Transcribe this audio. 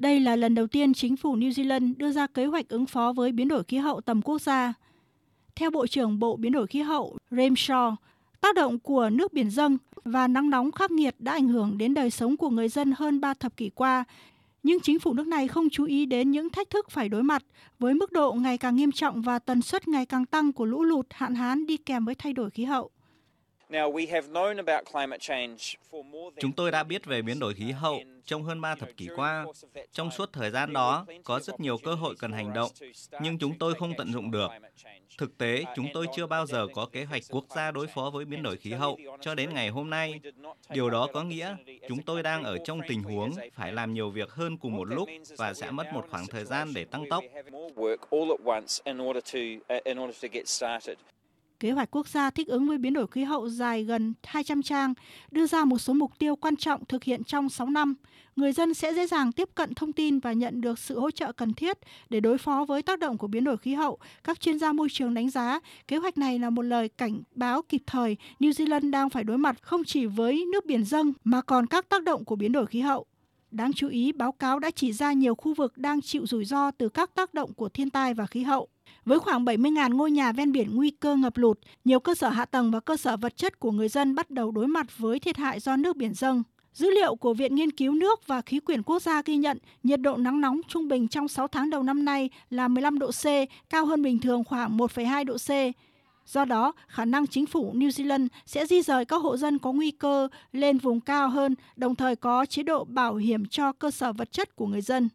Đây là lần đầu tiên chính phủ New Zealand đưa ra kế hoạch ứng phó với biến đổi khí hậu tầm quốc gia. Theo Bộ trưởng Bộ Biến đổi Khí hậu James Shaw, tác động của nước biển dâng và nắng nóng khắc nghiệt đã ảnh hưởng đến đời sống của người dân hơn 3 thập kỷ qua, nhưng chính phủ nước này không chú ý đến những thách thức phải đối mặt với mức độ ngày càng nghiêm trọng và tần suất ngày càng tăng của lũ lụt, hạn hán đi kèm với thay đổi khí hậu. Chúng tôi đã biết về biến đổi khí hậu trong hơn 3 thập kỷ qua. Trong suốt thời gian đó, có rất nhiều cơ hội cần hành động, nhưng chúng tôi không tận dụng được. Thực tế, chúng tôi chưa bao giờ có kế hoạch quốc gia đối phó với biến đổi khí hậu cho đến ngày hôm nay. Điều đó có nghĩa chúng tôi đang ở trong tình huống phải làm nhiều việc hơn cùng một lúc và sẽ mất một khoảng thời gian để tăng tốc. Kế hoạch quốc gia thích ứng với biến đổi khí hậu dài gần 200 trang đưa ra một số mục tiêu quan trọng thực hiện trong 6 năm. Người dân sẽ dễ dàng tiếp cận thông tin và nhận được sự hỗ trợ cần thiết để đối phó với tác động của biến đổi khí hậu. Các chuyên gia môi trường đánh giá kế hoạch này là một lời cảnh báo kịp thời New Zealand đang phải đối mặt không chỉ với nước biển dâng mà còn các tác động của biến đổi khí hậu. Đáng chú ý, báo cáo đã chỉ ra nhiều khu vực đang chịu rủi ro từ các tác động của thiên tai và khí hậu. Với khoảng 70.000 ngôi nhà ven biển nguy cơ ngập lụt, nhiều cơ sở hạ tầng và cơ sở vật chất của người dân bắt đầu đối mặt với thiệt hại do nước biển dâng. Dữ liệu của Viện Nghiên cứu Nước và Khí quyển Quốc gia ghi nhận nhiệt độ nắng nóng trung bình trong 6 tháng đầu năm nay là 15 độ C, cao hơn bình thường khoảng 1,2 độ C. Do đó, khả năng chính phủ New Zealand sẽ di dời các hộ dân có nguy cơ lên vùng cao hơn, đồng thời có chế độ bảo hiểm cho cơ sở vật chất của người dân.